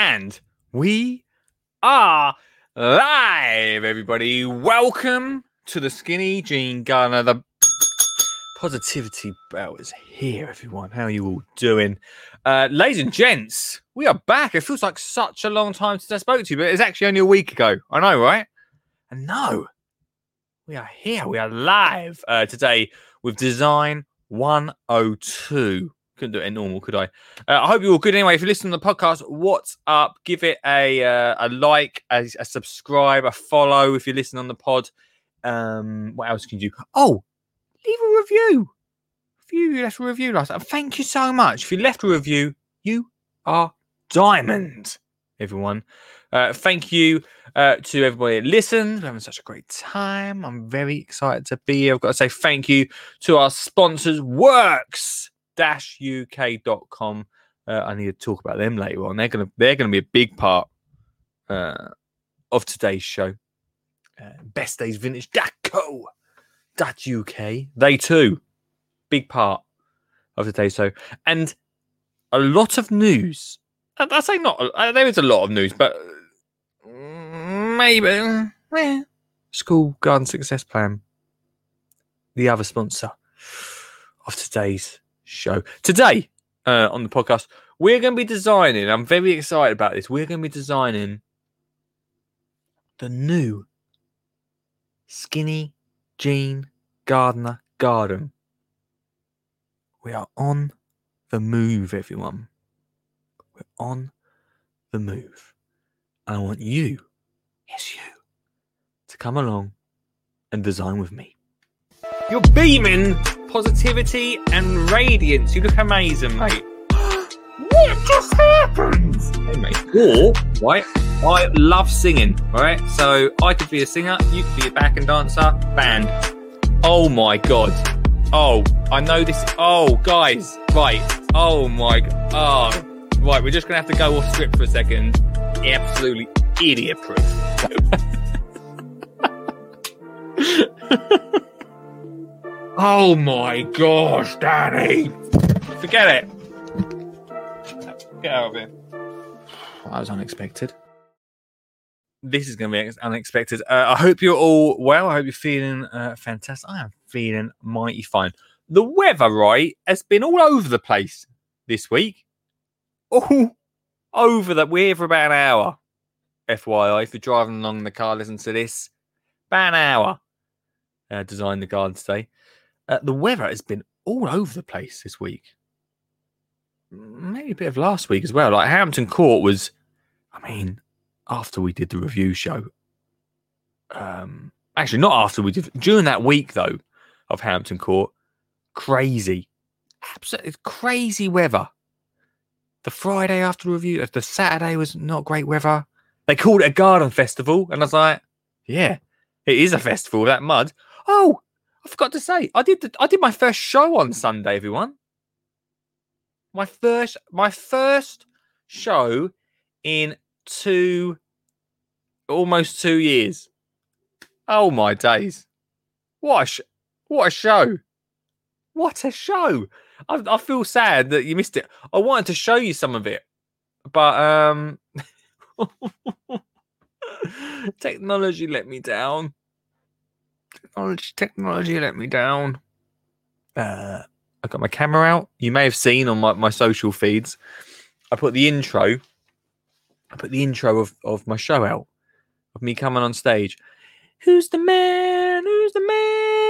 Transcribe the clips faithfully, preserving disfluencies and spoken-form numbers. And we are live, everybody. Welcome to the Skinny Jean Gunner. The positivity bell is here, everyone. How are you all doing? Uh, ladies and gents, we are back. It feels like such a long time since I spoke to you, but it's actually only a week ago. I know, right? And no, we are here. We are live uh, today with Design one oh two. Couldn't do it normal, could I? Uh, I hope you're all good. Anyway, if you're listening to the podcast, what's up? Give it a uh, a like, a, a subscribe, a follow if you're listening on the pod. Um, what else can you do? Oh, leave a review. If you left a review last time, thank you so much. If you left a review, you are diamond, everyone. Uh, thank you uh, to everybody that listens. We're having such a great time. I'm very excited to be here. I've got to say thank you to our sponsors, WORX. Dash U K dot com. Uh, I need to talk about them later on. They're gonna they're gonna be a big part uh, of today's show. Uh, Best Days Vintage dot co dot U K. They too, big part of today's show, and a lot of news. I, I say not. I, there is a lot of news, but maybe eh, School Garden Success Plan, the other sponsor of today's show. Today uh, on the podcast, we're going to be designing, I'm very excited about this, we're going to be designing the new Skinny Jean Gardener garden. We are on the move, everyone. We're on the move. And I want you, yes you, to come along and design with me. You're beaming positivity and radiance. You look amazing, mate. What just happened? Hey, mate. Or, right, I love singing, right? So I could be a singer, you could be a backing dancer, band. Oh, my God. Oh, I know this. Oh, guys, right. Oh, my God. Oh, right, we're just going to have to go off script for a second. Absolutely idiot-proof. Oh my gosh, Danny! Forget it! Get out of here. That was unexpected. This is going to be unexpected. Uh, I hope you're all well. I hope you're feeling uh, fantastic. I am feeling mighty fine. The weather, right, has been all over the place this week. All over that. We're here for about an hour. F Y I, if you're driving along in the car, listen to this. About an hour. Uh, design the garden today. Uh, the weather has been all over the place this week. Maybe a bit of last week as well. Like Hampton Court was, I mean, after we did the review show. Um, actually, not after we did. During that week, though, of Hampton Court, crazy. Absolutely crazy weather. The Friday after the review, the Saturday was not great weather. They called it a garden festival. And I was like, yeah, it is a festival, that mud. Oh, I forgot to say, I did the, I did my first show on Sunday, everyone. My first my first show in two, almost two years. Oh, my days. What a, sh- what a show. What a show. I, I feel sad that you missed it. I wanted to show you some of it, but um, technology let me down. Technology, technology let me down. Uh, I got my camera out. You may have seen on my, my social feeds. I put the intro. I put the intro of, of my show out. Of me coming on stage. Who's the man? Who's the man?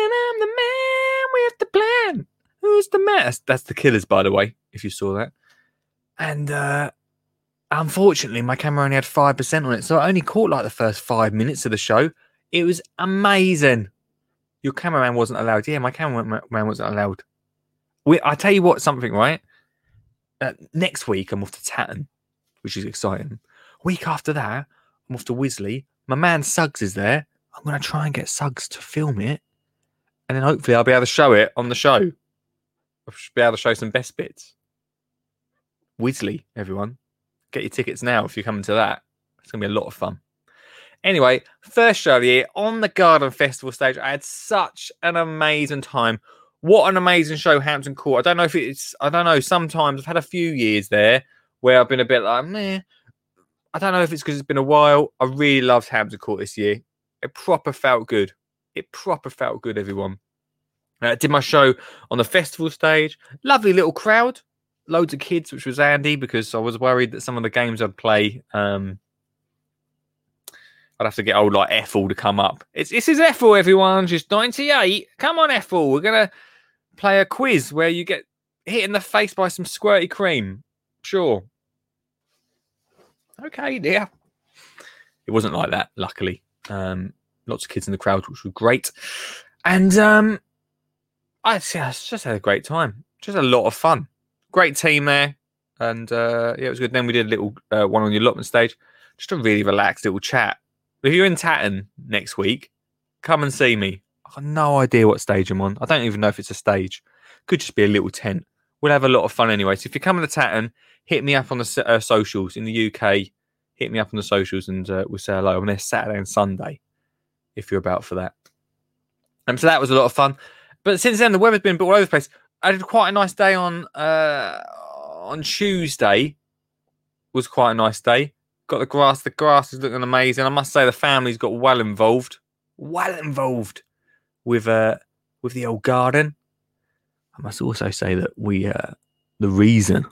I'm the man with the plan. Who's the man? That's, that's the Killers, by the way, if you saw that. And uh, unfortunately, my camera only had five percent on it. So I only caught like the first five minutes of the show. It was amazing. Your cameraman wasn't allowed. Yeah, my cameraman wasn't allowed. We, I tell you what, something, right? Uh, next week, I'm off to Tatton, which is exciting. Week after that, I'm off to Wisley. My man Suggs is there. I'm going to try and get Suggs to film it. And then hopefully I'll be able to show it on the show. I should be able to show some best bits. Wisley, everyone. Get your tickets now if you're coming to that. It's going to be a lot of fun. Anyway, first show of the year on the Garden Festival stage. I had such an amazing time. What an amazing show, Hampton Court. I don't know if it's, I don't know, sometimes I've had a few years there where I've been a bit like, meh. I don't know if it's because it's been a while. I really loved Hampton Court this year. It proper felt good. It proper felt good, everyone. I uh, did my show on the festival stage. Lovely little crowd. Loads of kids, which was handy because I was worried that some of the games I'd play, um, I'd have to get old like Ethel to come up. It's this is Ethel, everyone. She's ninety-eight. Come on, Ethel. We're going to play a quiz where you get hit in the face by some squirty cream. Sure. Okay, dear. It wasn't like that, luckily. Um, lots of kids in the crowd, which was great. And um, I just had a great time. Just a lot of fun. Great team there. And uh, yeah, it was good. Then we did a little uh, one on the allotment stage. Just a really relaxed little chat. If you're in Tatton next week, come and see me. I've got no idea what stage I'm on. I don't even know if it's a stage. Could just be a little tent. We'll have a lot of fun anyway. So if you're coming to Tatton, hit me up on the uh, socials in the U K. Hit me up on the socials and uh, we'll say hello. I'm there Saturday and Sunday if you're about for that. And so that was a lot of fun. But since then, the weather's been all over the place. I did quite a nice day on uh, on Tuesday. Was quite a nice day. Got the grass. The grass is looking amazing. I must say the family's got well involved. Well involved with uh, with the old garden. I must also say that we uh, the reason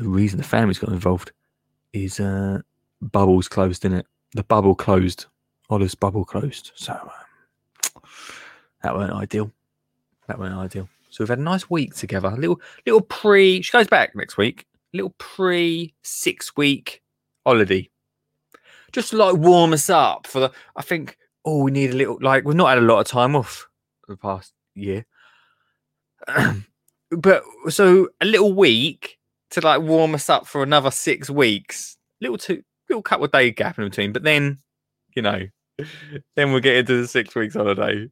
the reason the family's got involved is uh, Bubble's closed, isn't it? The bubble closed. Olive's bubble closed. So um, that weren't ideal. That weren't ideal. So we've had a nice week together. A little little pre. She goes back next week. A little pre six week holiday. Just to, like, warm us up for the. I think. Oh, we need a little. Like, we've not had a lot of time off the past year. But so a little week to, like, warm us up for another six weeks. Little two, little couple of day gap in between. But then, you know, then we'll get into the six weeks holiday,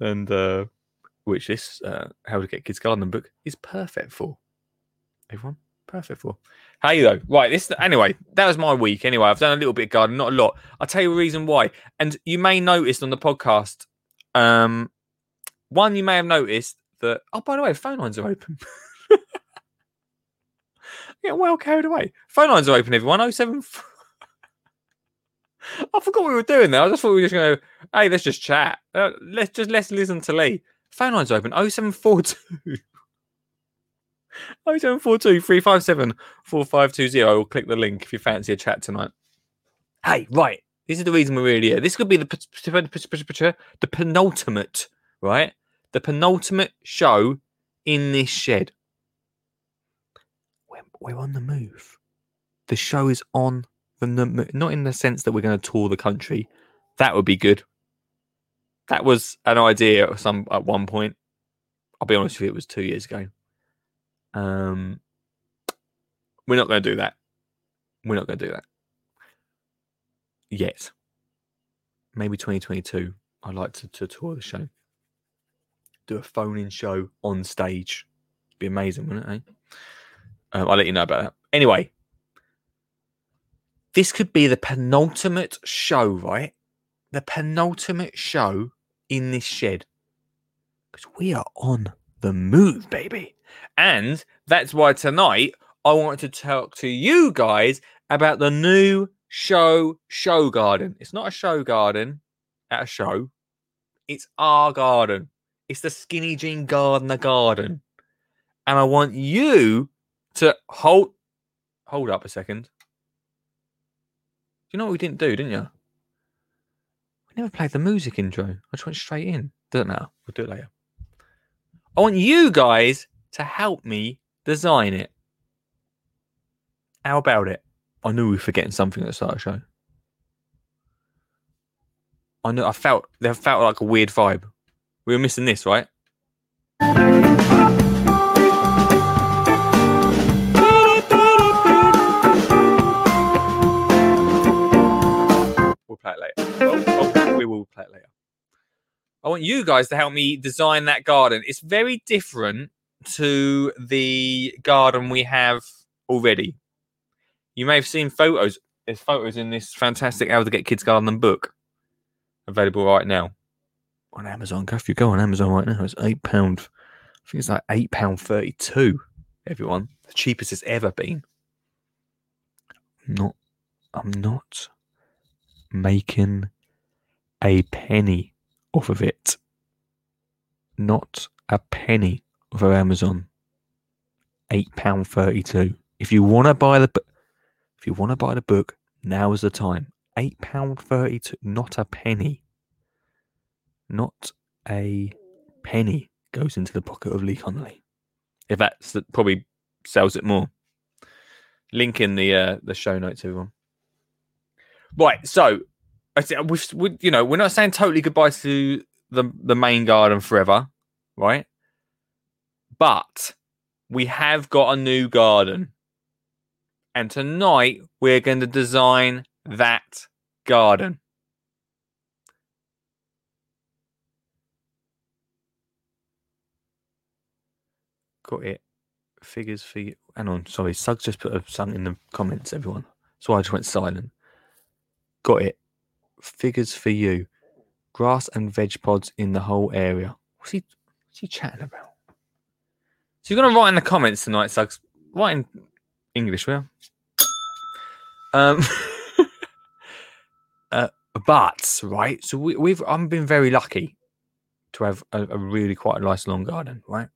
and uh, which this uh, How to Get Kids Gardening book is perfect for. Everyone, perfect for. Hey though, right? This anyway. That was my week. Anyway, I've done a little bit of gardening, not a lot. I'll tell you a reason why. And you may notice on the podcast, um, one you may have noticed that. Oh, by the way, phone lines are open. Yeah, well carried away. Phone lines are open. Everyone, oh seven. I forgot we were doing that. I just thought we were just going to, hey, let's just chat. Uh, let's just let's listen to Lee. Phone line's open. oh seven four two three five seven four five two zero. Or click the link if you fancy a chat tonight. Hey, right. This is the reason we're really here. This could be the, the penultimate, right? The penultimate show in this shed. We're, we're on the move. The show is on the move. Not in the sense that we're going to tour the country. That would be good. That was an idea at some at one point. I'll be honest with you, it was two years ago. Um, we're not going to do that. We're not going to do that yet. Maybe twenty twenty-two. I'd like to, to tour the show, do a phone-in show on stage. It'd be amazing, wouldn't it? Eh? Um, I'll let you know about that. Anyway, this could be the penultimate show, right? The penultimate show in this shed because we are on the move, baby. And that's why tonight I want to talk to you guys about the new show, Show Garden. It's not a show garden at a show. It's our garden. It's the Skinny Jean Gunner garden. And I want you to hold, hold up a second. You know what we didn't do, didn't you? We never played the music intro. I just went straight in. Doesn't matter. We'll do it later. I want you guys to help me design it. How about it? I knew we were forgetting something at the start of the show. I know I felt there felt like a weird vibe. We were missing this, right? We'll play it later. Oh, oh, we will play it later. I want you guys to help me design that garden. It's very different to the garden we have already. You may have seen photos. There's photos in this fantastic How to Get Kids Gardening book available right now on Amazon. Go if you go on Amazon right now. It's eight pound. I think it's like eight pound thirty-two. Everyone, the cheapest it's ever been. not, I'm not making a penny off of it. Not a penny off of Amazon. eight pounds thirty-two. If you want to buy the, if you want to buy the book, now is the time. eight pounds thirty-two. Not a penny. Not a penny goes into the pocket of Lee Conley. If that's the, probably sells it more. Link in the uh, the show notes, everyone. Right, so we've, we, you know, we're not saying totally goodbye to the the main garden forever, right? But we have got a new garden, and tonight we're going to design that garden. Got it. Figures for you. Hang on, sorry. Suggs just put a something in the comments, everyone. So I just went silent. Got it. Figures for you. Grass and veg pods in the whole area. What's he, what's he chatting about? So you're going to write in the comments tonight, Suggs. Write in English, will you? Um, uh, but, right, so we, we've I've been very lucky to have a, a really quite a nice long garden, right?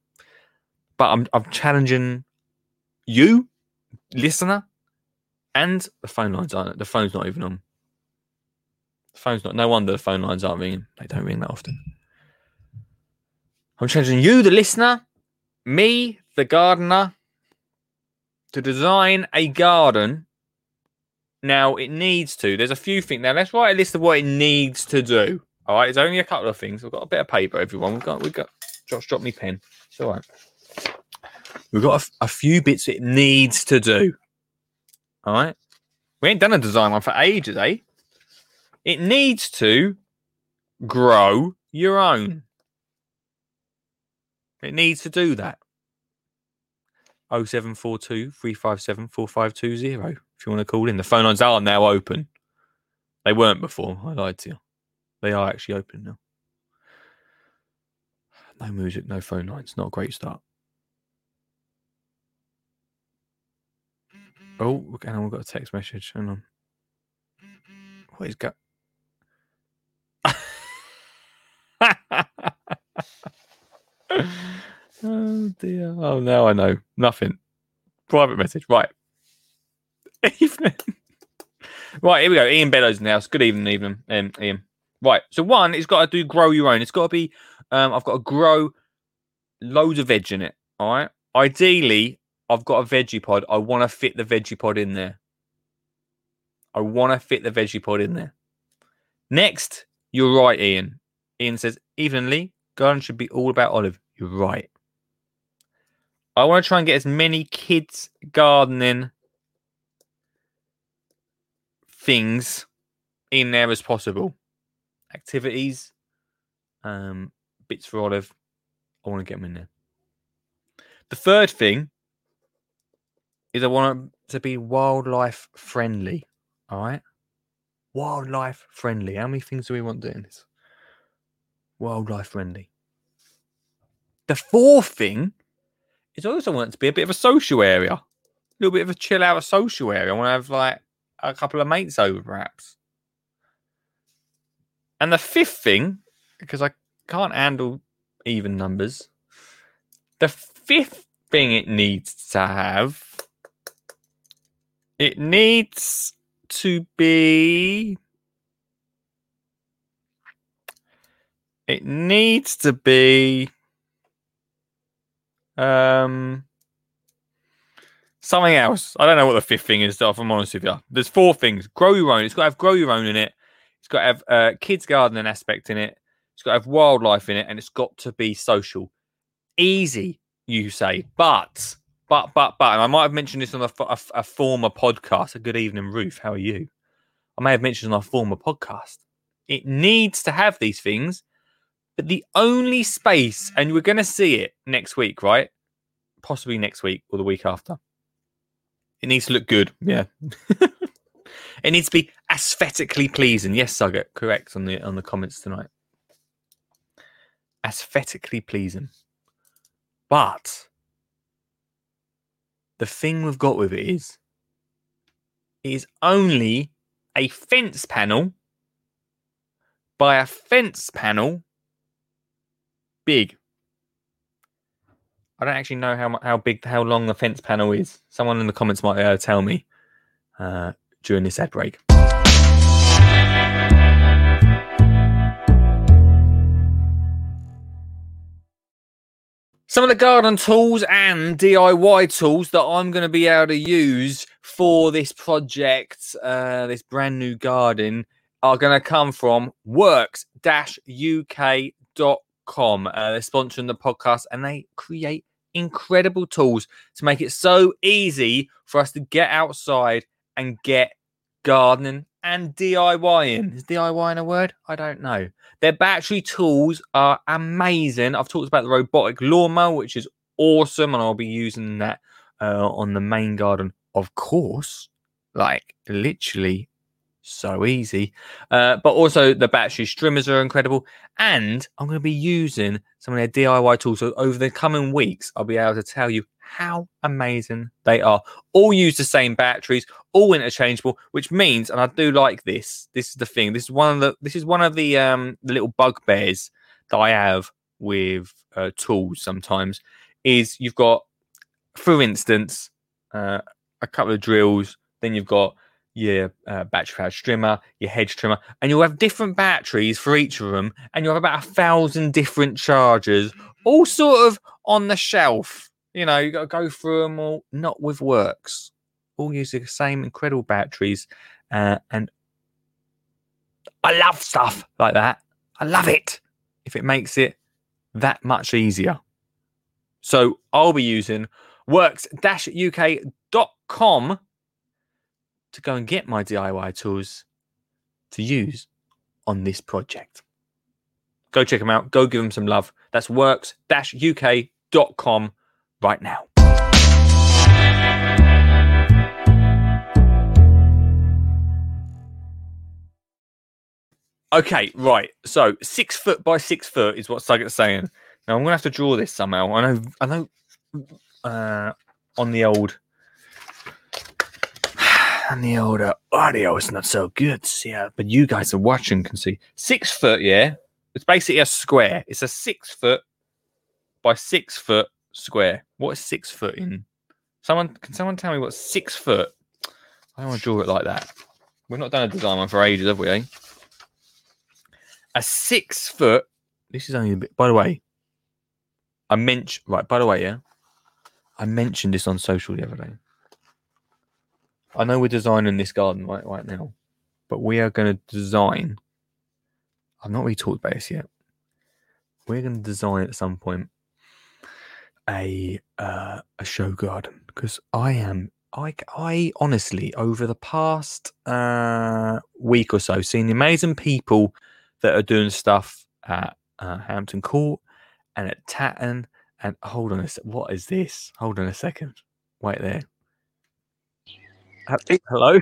But I'm, I'm challenging you, listener, and the phone lines aren't. The phone's not even on. The phone's not. No wonder the phone lines aren't ringing. They don't ring that often. I'm challenging you, the listener, me, the gardener, to design a garden. Now, it needs to. There's a few things. Now, let's write a list of what it needs to do. All right, there's only a couple of things. I've got a bit of paper, everyone. We've got, we've got, Josh, drop me pen. It's all right. We've got a, f- a few bits it needs to do. All right. We ain't done a design one for ages, eh? It needs to grow your own. It needs to do that. oh seven four two, three five seven, four five two zero. If you want to call in. The phone lines are now open. They weren't before. I lied to you. They are actually open now. No music, no phone lines. Not a great start. Oh, and we've got a text message. Hang on. What is going Oh, dear. Oh, now I know. Nothing. Private message. Right. Evening. Right, here we go. Ian Bellows in the house. Good evening, evening. Um, Ian. Right. So, one, it's got to do grow your own. It's got to be, um, I've got to grow loads of veg in it. All right. Ideally, I've got a veggie pod. I want to fit the veggie pod in there. I want to fit the veggie pod in there. Next, you're right, Ian. Ian says, evenly, garden should be all about Olive. You're right. I want to try and get as many kids gardening things in there as possible. Activities, um, bits for Olive. I want to get them in there. The third thing is I want it to be wildlife friendly, all right? Wildlife friendly. How many things do we want doing this? Wildlife friendly. The fourth thing is I also want it to be a bit of a social area, a little bit of a chill out, a social area. I want to have like a couple of mates over, perhaps. And the fifth thing, because I can't handle even numbers, the fifth thing it needs to have. It needs to be. It needs to be. Um, something else. I don't know what the fifth thing is, if I'm honest with you. There's four things. Grow your own. It's got to have grow your own in it. It's got to have uh, kids gardening aspect in it. It's got to have wildlife in it, and it's got to be social. Easy, you say, but. But, but, but, and I might have mentioned this on a, a, a former podcast. A good evening, Ruth. How are you? I may have mentioned on a former podcast. It needs to have these things, but the only space, and we're going to see it next week, right? Possibly next week or the week after. It needs to look good. Yeah. It needs to be aesthetically pleasing. Yes, Sugget, correct on the on the comments tonight. Aesthetically pleasing. But the thing we've got with it is is only a fence panel by a fence panel big. I don't actually know how how big, how long the fence panel is. Someone in the comments might be able to tell me uh, during this ad break. Some of the garden tools and D I Y tools that I'm going to be able to use for this project, uh, this brand new garden, are going to come from works dash U K dot com. Uh, they're sponsoring the podcast, and they create incredible tools to make it so easy for us to get outside and get gardening and DIYing. Is DIYing a word? I don't know. Their battery tools are amazing. I've talked about the robotic lawnmower, which is awesome, and I'll be using that uh, on the main garden, of course. Like, literally so easy. Uh, but also the battery trimmers are incredible. And I'm going to be using some of their D I Y tools. So over the coming weeks, I'll be able to tell you how amazing they are. All use the same batteries, all interchangeable, which means, and I do like this, this is the thing, this is one of the this is one of the um the little bugbears that I have with uh, tools sometimes, is you've got, for instance, uh, a couple of drills, then you've got your uh, battery powered trimmer, your hedge trimmer, and you'll have different batteries for each of them, and you'll have about a thousand different chargers all sort of on the shelf. You know, you got to go through them all. Not with WORX. All using the same incredible batteries. Uh, and I love stuff like that. I love it if it makes it that much easier. So I'll be using works dash U K dot com to go and get my D I Y tools to use on this project. Go check them out. Go give them some love. That's works dash U K dot com. Right now. Okay, right. So six foot by six foot is what Suggs is saying. Now I'm gonna have to draw this somehow. I know. I know. Uh, on the old, on the old uh, audio, it's not so good. Yeah, but you guys are watching can see six foot. Yeah, it's basically a square. It's a six foot by six foot. Square. What is six foot in? Someone can someone tell me what's six foot? I don't want to draw it like that. We've not done a design one for ages, have we? Eh? A six foot. This is only a bit. By the way, I mentioned right. By the way, yeah, I mentioned this on social the other day. I know we're designing this garden right right now, but we are going to design. I've not really talked about this yet. We're going to design at some point a uh, a show garden, because I am I I honestly over the past uh, week or so seen the amazing people that are doing stuff at uh, Hampton Court and at Tatton, and hold on a sec, what is this? Hold on a second, wait there. Hello,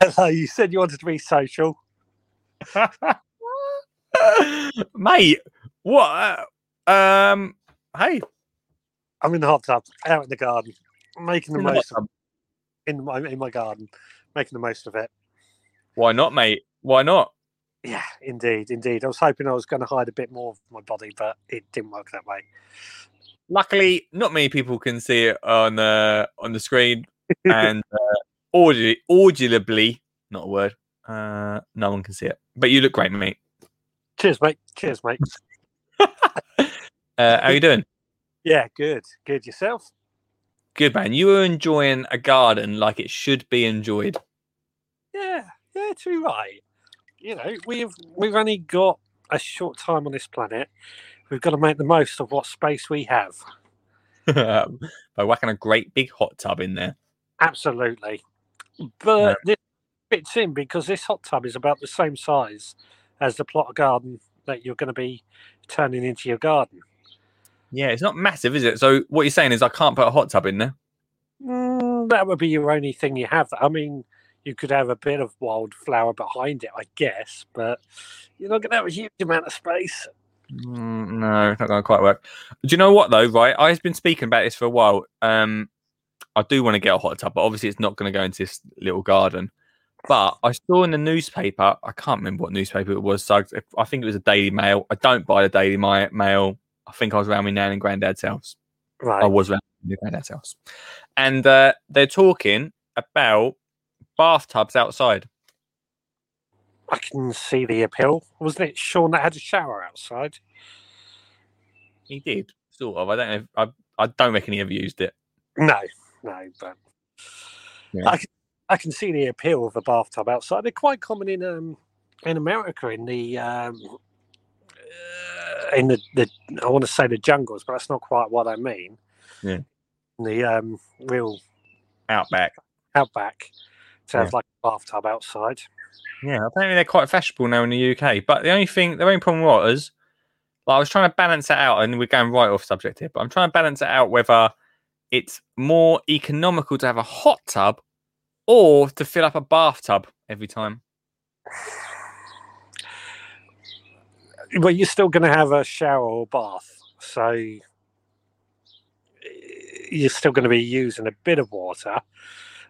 hello. You said you wanted to be social, mate. What? Um, hey. I'm in the hot tub, out in the garden, making the in most the of, in my in my garden, making the most of it. Why not, mate? Why not? Yeah, indeed, indeed. I was hoping I was going to hide a bit more of my body, but it didn't work that way. Luckily, not many people can see it on the uh, on the screen, and uh, audi- audibly, not a word. Uh, no one can see it, but you look great, mate. Cheers, mate. Cheers, mate. uh, how you doing? Yeah, good. Good. Yourself? Good, man. You were enjoying a garden like it should be enjoyed. Yeah, yeah, it's all right. You know, we've we've only got a short time on this planet. We've got to make the most of what space we have. By whacking a great big hot tub in there. Absolutely. But no. This fits in because this hot tub is about the same size as the plot of garden that you're going to be turning into your garden. Yeah, it's not massive, is it? So what you're saying is I can't put a hot tub in there? Mm, that would be your only thing you have. I mean, you could have a bit of wildflower behind it, I guess, but you're not going to have a huge amount of space. Mm, no, it's not going to quite work. Do you know what, though, right? I've been speaking about this for a while. Um, I do want to get a hot tub, but obviously it's not going to go into this little garden. But I saw in the newspaper, I can't remember what newspaper it was, Suggs. So I think it was a Daily Mail. I don't buy the Daily Mail. I think I was around my nan and granddad's house. Right. I was around my granddad's house. And uh, they're talking about bathtubs outside. I can see the appeal. Wasn't it Sean that had a shower outside? He did, sort of. I don't know. If, I, I don't reckon he ever used it. No, no. But yeah. I can, I can see the appeal of the bathtub outside. They're quite common in um in America in the um uh, in the, the I want to say the jungles, but that's not quite what I mean. Yeah. The um real outback, outback to yeah. have like a bathtub outside. Yeah, apparently they're quite fashionable now in the U K. But the only thing, the only problem was, like, I was trying to balance it out, and we're going right off subject here. But I'm trying to balance it out whether it's more economical to have a hot tub or to fill up a bathtub every time. Well, you're still going to have a shower or bath, so you're still going to be using a bit of water.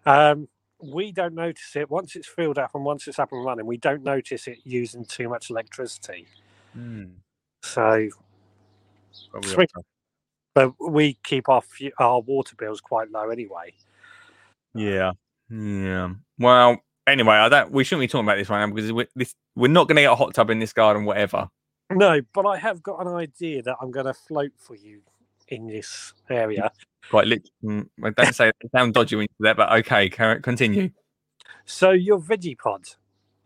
Um, we don't notice it once it's filled up and once it's up and running. We don't notice it using too much electricity. Mm. So, we but we keep our our water bills quite low anyway. Yeah, yeah. Well, anyway, I don't. We shouldn't be talking about this right now because we're, this, we're not going to get a hot tub in this garden, whatever. No, but I have got an idea that I'm going to float for you in this area. Quite literally. I don't say that. Sound dodgy when you do that, but okay, continue. So your Vegepod,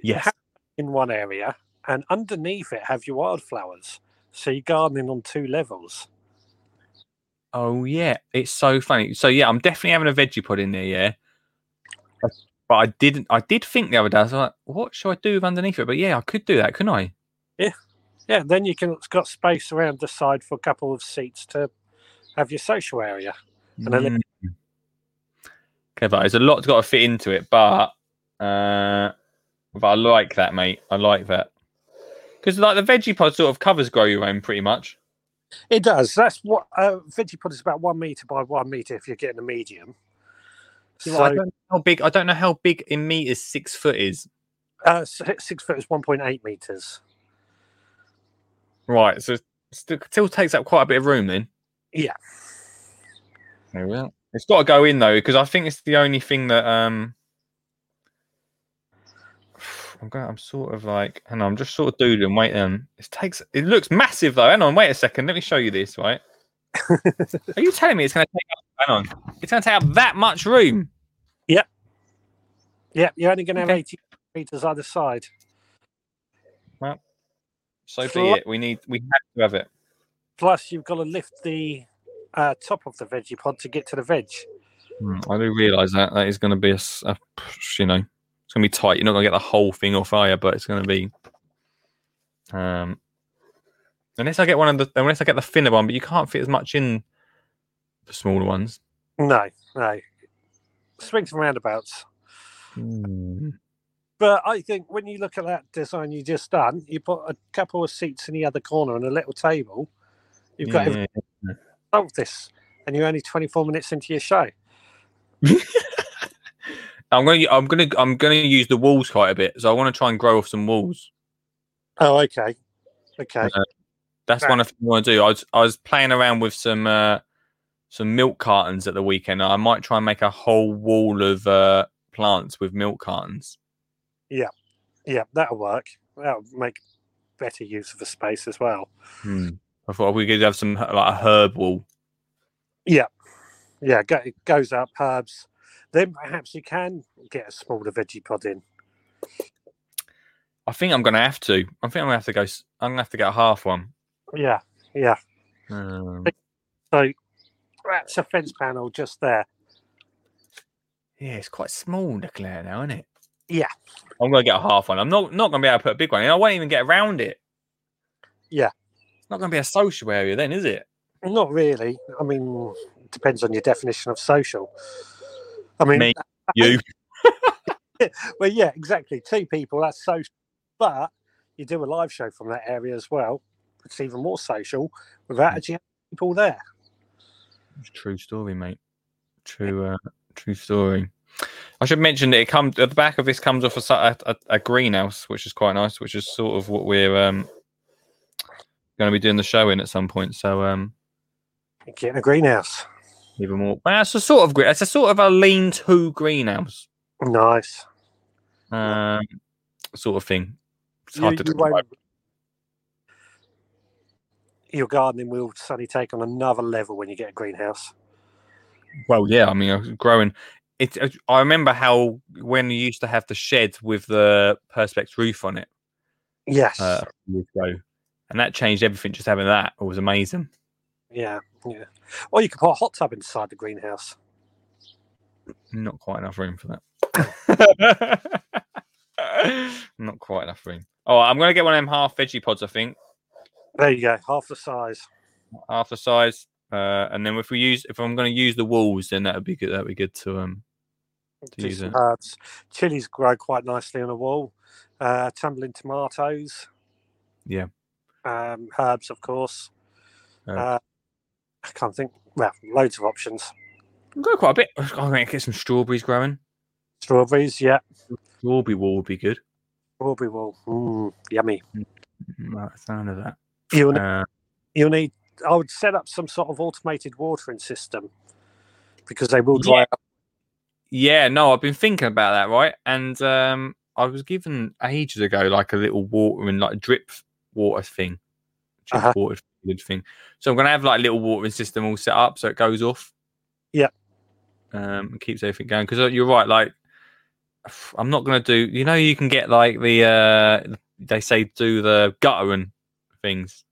yes, in one area, and underneath it have your wildflowers. So you're gardening on two levels. Oh yeah, it's so funny. So yeah, I'm definitely having a Vegepod in there. Yeah, but I didn't. I did think the other day. I was like, what should I do with underneath it? But yeah, I could do that, couldn't I? Yeah, yeah. Then you can. It's got space around the side for a couple of seats to have your social area. And mm. then... Okay, but there's a lot's got to fit into it. But uh, but I like that, mate. I like that because like the Vegepod sort of covers grow your own pretty much. It does. That's what uh, Vegepod is about one meter by one meter if you're getting a medium. So, so I don't know how big. I don't know how big in meters six foot is. Uh, six foot is one point eight meters. Right, so it still takes up quite a bit of room then. Yeah. There we are. It's got to go in though because I think it's the only thing that um. I'm going. I'm sort of like, hang on, I'm just sort of doodling. Wait, um, it takes. It looks massive though. Hang on, wait a second. Let me show you this. Right? Are you telling me it's going to take up? Hang on, it's going to take up that much room? Yep. Yep. You're only going to have okay. eighty meters either side. Well, so plus, be it. We need. We have to have it. Plus, you've got to lift the uh, top of the Vegepod to get to the veg. Hmm, I do realise that that is going to be a, a you know. It's going to be tight. You're not going to get the whole thing off, are you? But it's going to be... Um, unless I get one of the... Unless I get the thinner one, but you can't fit as much in the smaller ones. No, no. Swings and roundabouts. Mm. But I think when you look at that design you just done, you put a couple of seats in the other corner and a little table. You've got yeah. everything solved this. And you're only twenty-four minutes into your show. I'm going to I'm going to I'm going to use the walls quite a bit, so I want to try and grow off some walls. Oh, okay, okay. Uh, that's right. One of the things I want to do. I was I was playing around with some uh, some milk cartons at the weekend. I might try and make a whole wall of uh, plants with milk cartons. Yeah, yeah, that'll work. That'll make better use of the space as well. Hmm. I thought we could have some like a herb wall. Yeah, yeah. Go, it goes up herbs. Then perhaps you can get a smaller Vegepod in. I think I'm going to have to. I think I'm going to have to go. I'm going to have to get a half one. Yeah, yeah. Um, so that's a fence panel just there. Yeah, it's quite small, Claire, now, isn't it? Yeah. I'm going to get a half one. I'm not not going to be able to put a big one in. I won't even get around it. Yeah. It's not going to be a social area then, is it? Not really. I mean, it depends on your definition of social. I mean, me, you. Well, yeah, exactly. Two people, that's social. But you do a live show from that area as well. It's even more social without actually having people there. True story, mate. True, uh, true story. I should mention that it comes at the back of this comes off a, a, a greenhouse, which is quite nice, which is sort of what we're um, going to be doing the show in at some point. So, um, getting a greenhouse, even more. Well, it's a sort of green. It's a sort of a lean-to greenhouse. Nice, um, sort of thing. It's you, hard to you talk about. Your gardening will suddenly take on another level when you get a greenhouse. Well, yeah, I mean, I was growing. It, I remember how when you used to have the shed with the Perspex roof on it. Yes. Uh, and that changed everything. Just having that, it was amazing. Yeah, yeah. Or you could put a hot tub inside the greenhouse. Not quite enough room for that. Not quite enough room. Oh, I'm going to get one of them half veggie pods, I think. There you go. Half the size. Half the size. Uh, and then if we use, if I'm going to use the walls, then that would be good. That would be good to um. To use it. Herbs. Chilies grow quite nicely on a wall. Uh, tumbling tomatoes. Yeah. Um, herbs, of course. Uh, uh, I can't think. Well, loads of options. Grow quite a bit. I'm going to get some strawberries growing. Strawberries, yeah. Strawberry wall would be good. Strawberry wall, mm, yummy. Like the sound of that. You'll need, uh, you'll need. I would set up some sort of automated watering system because they will dry yeah. up. Yeah, no, I've been thinking about that, right? And um, I was given ages ago like a little watering, like drip water thing, drip uh-huh. water thing. So I'm going to have like a little watering system all set up so it goes off. Yeah, um, keeps everything going because you're right. Like, I'm not going to do. You know, you can get like the uh, they say do the guttering things.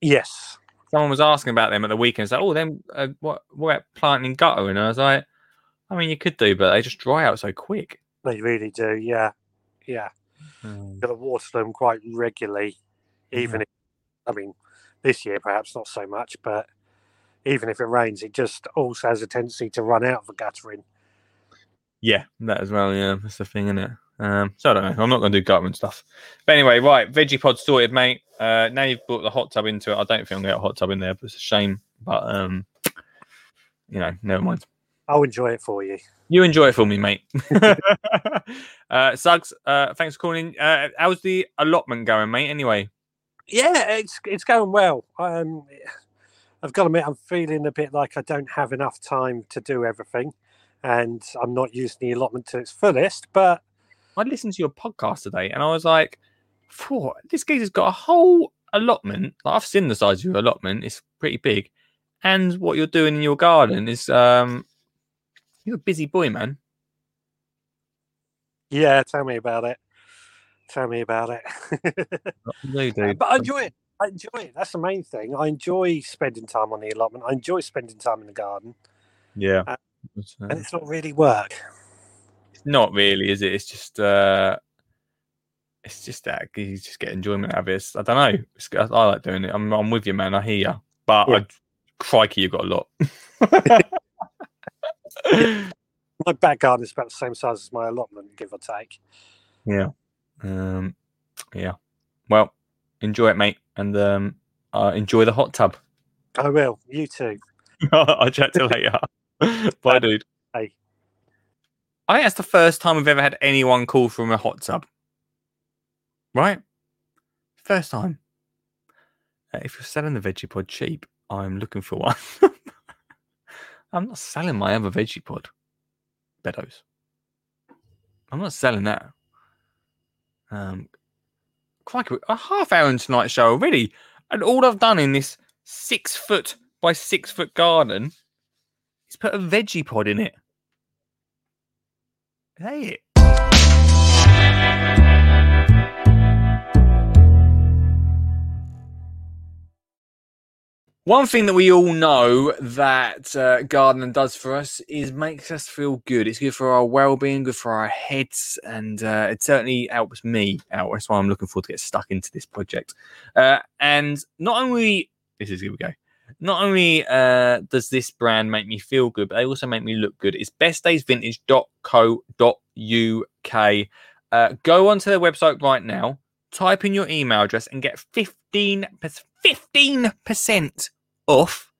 Yes. Someone was asking about them at the weekend. It's like, oh, them, uh, what, what about planting gutter? And I was like, I mean, you could do, but they just dry out so quick. They really do, yeah. Yeah. Mm. You've got to water them quite regularly, even mm. if, I mean, this year perhaps not so much, but even if it rains, it just also has a tendency to run out for guttering. Yeah, that as well, yeah. That's the thing, isn't it? Um, so I don't know. I'm not going to do guttering stuff. But anyway, right, veggie pod sorted, mate. Uh, now you've brought the hot tub into it. I don't think I'm going to get a hot tub in there, but it's a shame. But, um, you know, never mind. I'll enjoy it for you. You enjoy it for me, mate. uh, Suggs, uh, thanks for calling. Uh, how's the allotment going, mate, anyway? Yeah, it's it's going well. Um, I've got to admit, I'm feeling a bit like I don't have enough time to do everything, and I'm not using the allotment to its fullest, but I listened to your podcast today, and I was like, "Phew, this geezer's got a whole allotment." Like, I've seen the size of your allotment; it's pretty big. And what you're doing in your garden is—you're um, a busy boy, man. Yeah, tell me about it. Tell me about it. No, dude. But I enjoy it. I enjoy it. That's the main thing. I enjoy spending time on the allotment. I enjoy spending time in the garden. Yeah, uh, and it's not really work. Not really, is it? It's just, uh, it's just that you just get enjoyment out of it. It's, I don't know. It's, I, I like doing it. I'm, I'm with you, man. I hear you, but yeah. I, crikey, you got a lot. My back garden is about the same size as my allotment, give or take. Yeah, um, yeah. Well, enjoy it, mate, and um, uh, enjoy the hot tub. I will. You too. I'll chat to you later. Bye, dude. Hey. I think that's the first time we've ever had anyone call from a hot tub. Right? First time. Uh, if you're selling the veggie pod cheap, I'm looking for one. I'm not selling my other veggie pod. Beddoes. I'm not selling that. Um, quite a half hour in tonight's show already. And all I've done in this six foot by six foot garden is put a veggie pod in it. Hey. One thing that we all know that uh, gardening does for us is makes us feel good. It's good for our well-being, good for our heads, and uh, it certainly helps me out. That's why I'm looking forward to get stuck into this project. Uh, and not only this is here we go. Not only uh, does this brand make me feel good, but they also make me look good. It's best days vintage dot co dot u k. Uh, go onto their website right now, type in your email address, and get fifteen percent off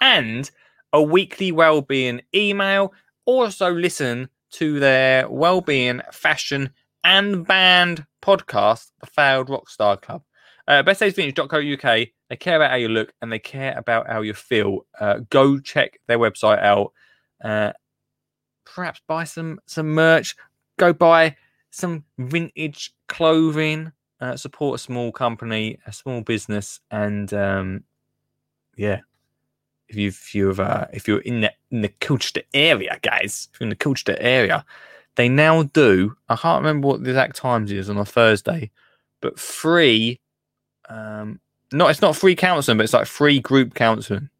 and a weekly wellbeing email. Also listen to their wellbeing, fashion and band podcast, The Failed Rockstar Club. Uh, best days vintage dot co dot U K. They care about how you look and they care about how you feel. Uh, go check their website out. Uh, perhaps buy some some merch. Go buy some vintage clothing. Uh, support a small company, a small business, and um, yeah, if you if you've uh, if you're in the in the Colchester area, guys, if you're in the Colchester area, they now do. I can't remember what the exact times it is on a Thursday, but free. Um, no, it's not free counselling, but it's like free group counselling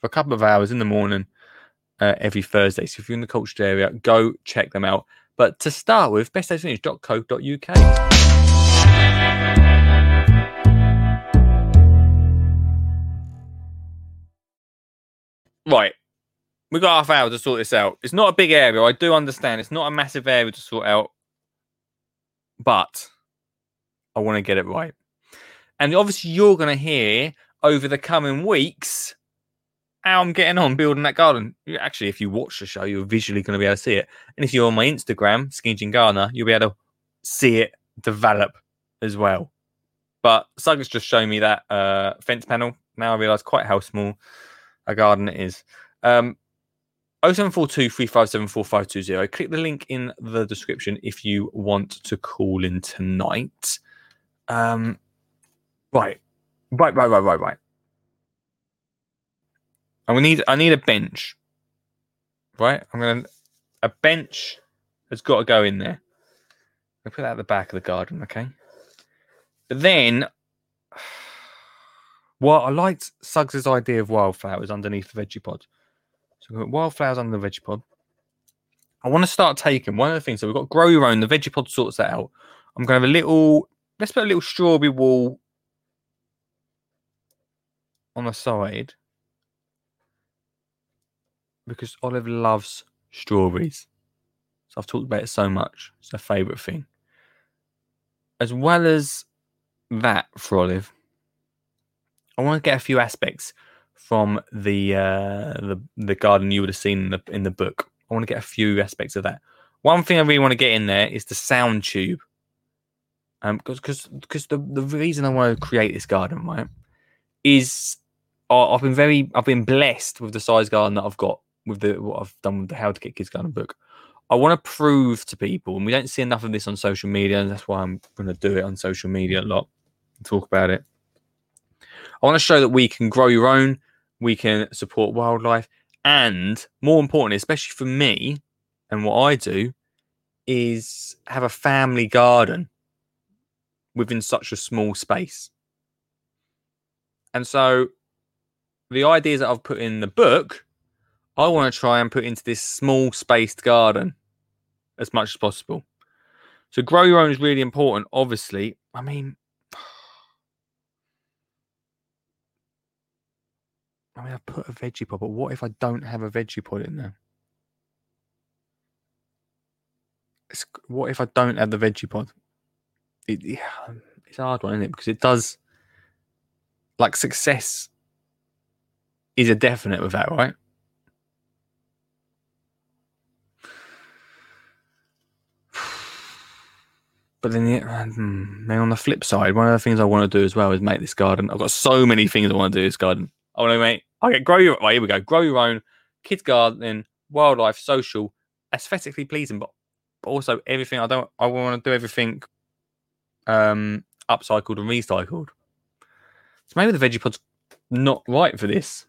for a couple of hours in the morning uh, every Thursday. So if you're in the Colchester area, go check them out. But to start with, best days vintage dot co dot U K. Right, we've got half an hour to sort this out. It's not a big area, I do understand. It's not a massive area to sort out, but I want to get it right. And obviously you're going to hear over the coming weeks how I'm getting on building that garden. Actually, if you watch the show, you're visually going to be able to see it. And if you're on my Instagram, Skinny Jean Gunner, you'll be able to see it develop as well. But Suggs just showed me that uh, fence panel. Now I realise quite how small a garden it is. Um, oh seven four two, three five seven, four five two zero. Click the link in the description if you want to call in tonight. Um, right, right, right, right, right, right. And we need. I need a bench. Right, I'm gonna. A bench has got to go in there. I put that at the back of the garden, okay? But then. Well, I liked Suggs' idea of wildflowers underneath the Vegepod. So we've got wildflowers under the Vegepod. I want to start taking one of the things. So we've got grow your own. The Vegepod sorts that out. I'm going to have a little... Let's put a little strawberry wall on the side. Because Olive loves strawberries. So I've talked about it so much. It's her favourite thing. As well as that for Olive, I want to get a few aspects from the uh, the the garden you would have seen in the in the book. I want to get a few aspects of that. One thing I really want to get in there is the sound tube. Um, because because the, the reason I want to create this garden, right, is I, I've been very I've been blessed with the size garden that I've got with the what I've done with the How to Get Kids Garden book. I want to prove to people, and we don't see enough of this on social media, and that's why I'm going to do it on social media a lot and talk about it. I want to show that we can grow your own, we can support wildlife, and more importantly, especially for me and what I do, is have a family garden within such a small space. And so the ideas that I've put in the book, I want to try and put into this small spaced garden as much as possible. So grow your own is really important, obviously. I mean... I mean, I put a veggie pod, but what if I don't have a veggie pod in there? It's, what if I don't have the veggie pod? It, yeah, it's a hard one, isn't it? Because it does, like, success is a definite with that, right? But then, then on the flip side, one of the things I want to do as well is make this garden. I've got so many things I want to do in this garden. I want to make, okay, grow your, right, here we go. Grow your own, kids gardening, wildlife, social, aesthetically pleasing, but, but also everything. I don't, I want to do everything um, upcycled and recycled. So maybe the Vegepod's not right for this.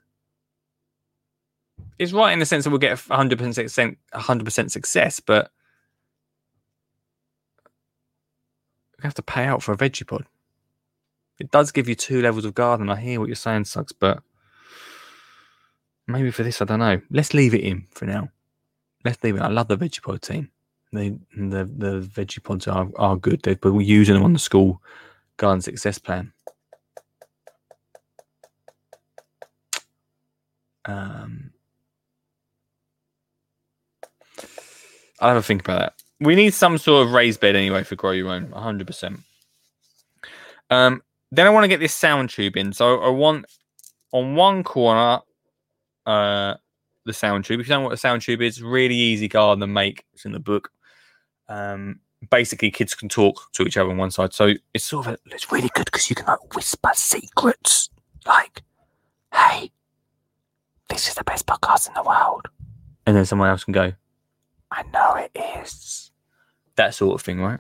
It's right in the sense that we'll get one hundred percent, one hundred percent success, but we have to pay out for a Vegepod. It does give you two levels of garden. I hear what you're saying, Suggs, but maybe for this, I don't know. Let's leave it in for now. Let's leave it. I love the Vegepod team. They, the the Vegepods are, are good. They've been using them on the School Garden Success Plan. Um, I'll have a think about that. We need some sort of raised bed anyway for Grow Your Own, one hundred percent. Um, then I want to get this sound tube in. So I want on one corner... Uh, the sound tube. If you don't know what a sound tube is, really easy garden to make. It's in the book. Um, basically, kids can talk to each other on one side. So it's sort of a, it's really good because you can like whisper secrets. Like, hey, this is the best podcast in the world. And then someone else can go, I know it is. That sort of thing, right?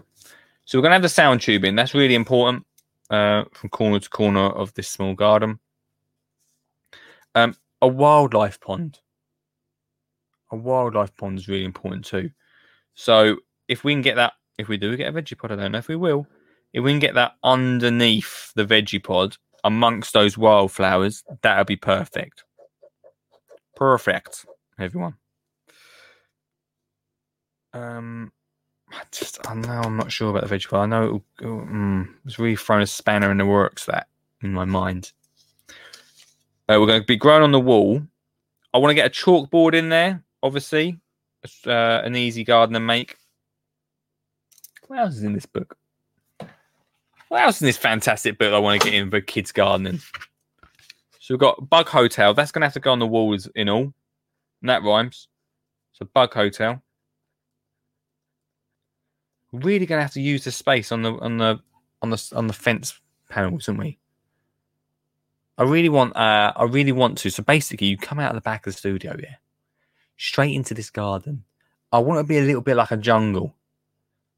So we're going to have the sound tube in. That's really important uh, from corner to corner of this small garden. Um, a wildlife pond. A wildlife pond is really important too. So if we can get that, if we do we get a Vegepod, I don't know if we will. If we can get that underneath the Vegepod amongst those wildflowers, that'll be perfect. Perfect, everyone. Um, I just, I know I'm not sure about the Vegepod. I know it'll, it'll, mm, it's really thrown a spanner in the works, that, in my mind. Uh, we're going to be growing on the wall. I want to get a chalkboard in there, obviously. It's uh, an easy garden to make. What else is in this book? What else is in this fantastic book I want to get in for kids' gardening? So we've got Bug Hotel. That's going to have to go on the walls in all. And that rhymes. So Bug Hotel. We're really going to have to use the space on the on the on the on the fence panels, aren't we? I really want. Uh, I really want to. So basically, you come out of the back of the studio, yeah, straight into this garden. I want it to be a little bit like a jungle,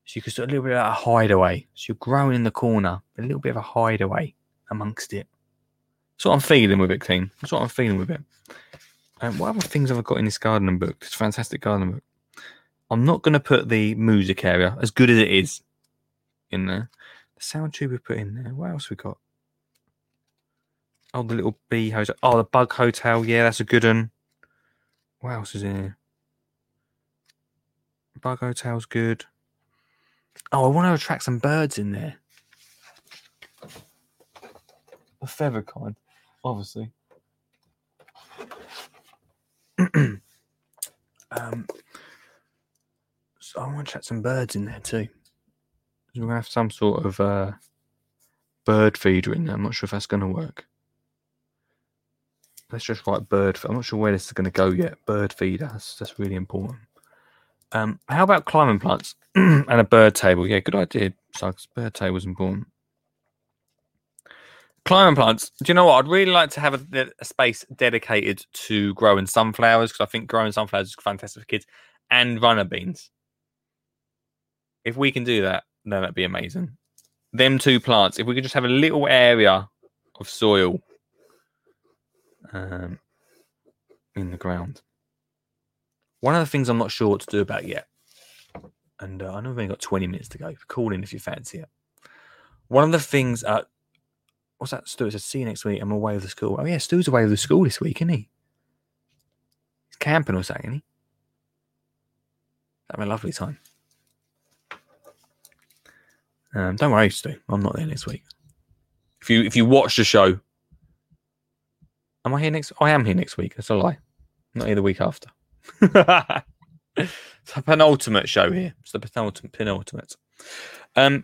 so you can sort of a little bit like a hideaway. So you're growing in the corner, a little bit of a hideaway amongst it. That's what I'm feeling with it, team. That's what I'm feeling with it. And um, what other things have I got in this gardening book? This fantastic gardening book. I'm not going to put the music area, as good as it is, in there. The sound tube we put in there. What else we got? Oh, the little bee hotel. Oh, the bug hotel. Yeah, that's a good one. What else is in here? Bug hotel's good. Oh, I want to attract some birds in there. The feather kind, obviously. um... I want to chat some birds in there too. We're going to have some sort of uh, bird feeder in there. I'm not sure if that's going to work. Let's just write bird feeder. I'm not sure where this is going to go yet. Bird feeder. That's, that's really important. Um, how about climbing plants and a bird table? Yeah, good idea, Suggs. Bird table is important. Climbing plants. Do you know what? I'd really like to have a, a space dedicated to growing sunflowers because I think growing sunflowers is fantastic for kids and runner beans. If we can do that, then that'd be amazing. Them two plants, if we could just have a little area of soil um, in the ground. One of the things I'm not sure what to do about yet, and uh, I know we've only got twenty minutes to go. Call in if you fancy it. One of the things, uh, what's that, Stu? It says, see you next week. I'm away with the school. Oh, yeah, Stu's away with the school this week, isn't he? He's camping or something, isn't he? Having a lovely time. Um, don't worry, Stu. I'm not there next week. If you if you watch the show, am I here next? I am here next week. That's a lie. I'm not here the week after. It's a penultimate show here. It's the penultimate. penultimate. Um,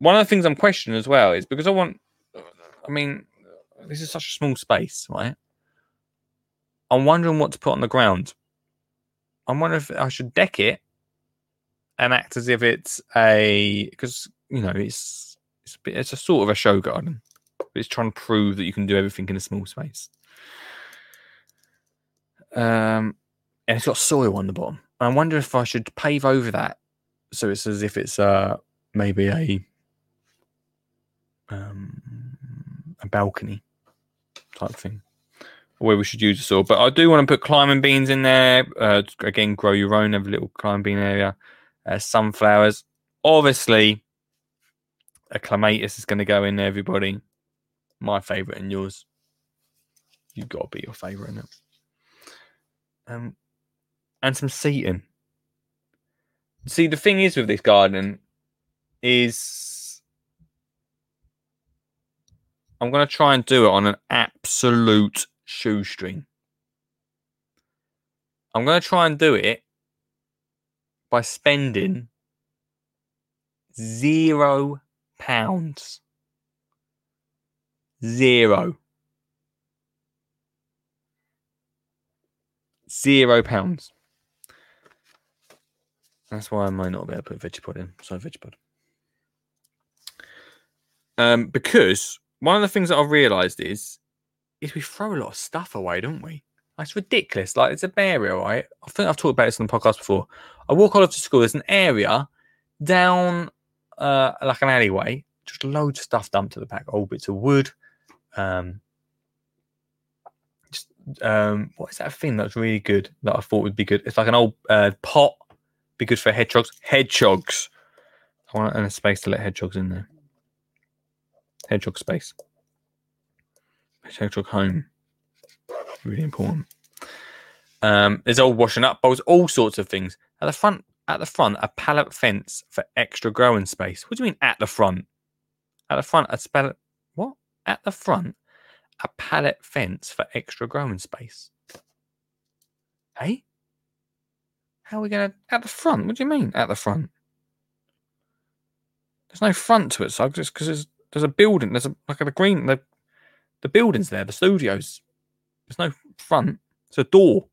one of the things I'm questioning as well is because I want. I mean, this is such a small space, right? I'm wondering what to put on the ground. I'm wondering if I should deck it and act as if it's a because. You know, it's it's a, bit, it's a sort of a show garden. But it's trying to prove that you can do everything in a small space. Um, and it's got soil on the bottom. I wonder if I should pave over that so it's as if it's uh, maybe a um, a balcony type thing where we should use the soil. But I do want to put climbing beans in there. Uh, again, grow your own, have a little climbing bean area. Uh, sunflowers. Obviously, a clematis is going to go in there, everybody. My favourite and yours. You've got to be your favourite in it. Um, and some seating. See, the thing is with this garden is I'm going to try and do it on an absolute shoestring. I'm going to try and do it by spending zero pounds. Zero. Zero pounds. That's why I might not be able to put Vegepod in. Sorry, Vegepod. Um, because one of the things that I've realised is, is we throw a lot of stuff away, don't we? It's ridiculous. Like, it's a barrier, right? I think I've talked about this on the podcast before. I walk Olive to school. There's an area down uh, like an alleyway. Just loads of stuff dumped to the back. Old bits of wood. Um, just um, what is that thing that's really good that I thought would be good? It's like an old uh, pot. Be good for hedgehogs. Hedgehogs. I want a space to let hedgehogs in there. Hedgehog space. Hedgehog home. Really important. Um, there's old washing up bowls, all sorts of things. At the front, at the front, a pallet fence for extra growing space. What do you mean at the front? At the front, a pallet. What? At the front, a pallet fence for extra growing space. Hey, how are we gonna at the front? What do you mean at the front? There's no front to it, Suggs. It's because there's there's a building. There's a like a green. The the building's there. The studio's. There's no front. It's a door